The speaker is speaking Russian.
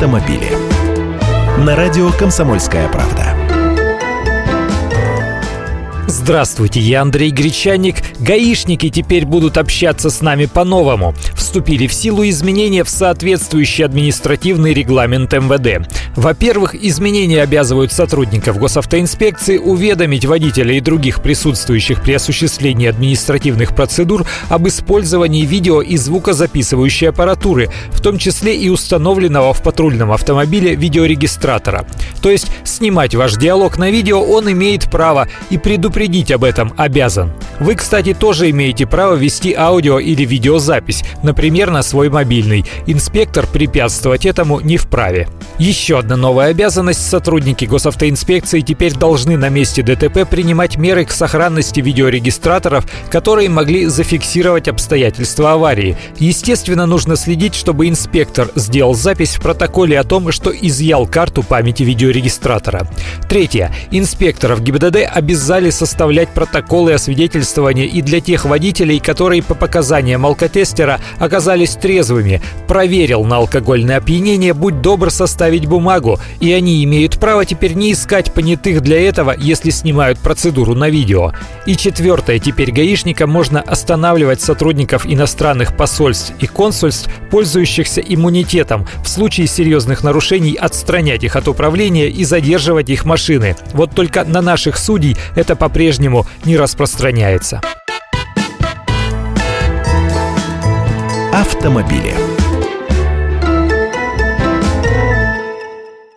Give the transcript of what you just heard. автомобили. На радио «Комсомольская правда». Здравствуйте, я Андрей Гречанник. ГАИшники теперь будут общаться с нами по-новому. Вступили в силу изменения в соответствующий административный регламент МВД. Во-первых, изменения обязывают сотрудников Госавтоинспекции уведомить водителя и других присутствующих при осуществлении административных процедур об использовании видео и звукозаписывающей аппаратуры, в том числе и установленного в патрульном автомобиле видеорегистратора. То есть снимать ваш диалог на видео он имеет право и предупредить об этом обязан. Вы, кстати, тоже имеете право вести аудио или видеозапись, например, на свой мобильный. Инспектор препятствовать этому не вправе. Еще одна новая обязанность. Сотрудники Госавтоинспекции теперь должны на месте ДТП принимать меры к сохранности видеорегистраторов, которые могли зафиксировать обстоятельства аварии. Естественно, нужно следить, чтобы инспектор сделал запись в протоколе о том, что изъял карту памяти видеорегистратора. Третье. Инспекторов ГИБДД обязали составлять протоколы освидетельствования и для тех водителей, которые по показаниям алкотестера оказались трезвыми. Проверил на алкогольное опьянение, будь добр составить бумагу. И они имеют право теперь не искать понятых для этого, если снимают процедуру на видео. И четвертое. Теперь гаишникам можно останавливать сотрудников иностранных посольств и консульств, пользующихся иммунитетом. В случае серьезных нарушений отстранять их от управления и задерживать их машины. Вот только на наших судей это по-прежнему не распространяется. Автомобили.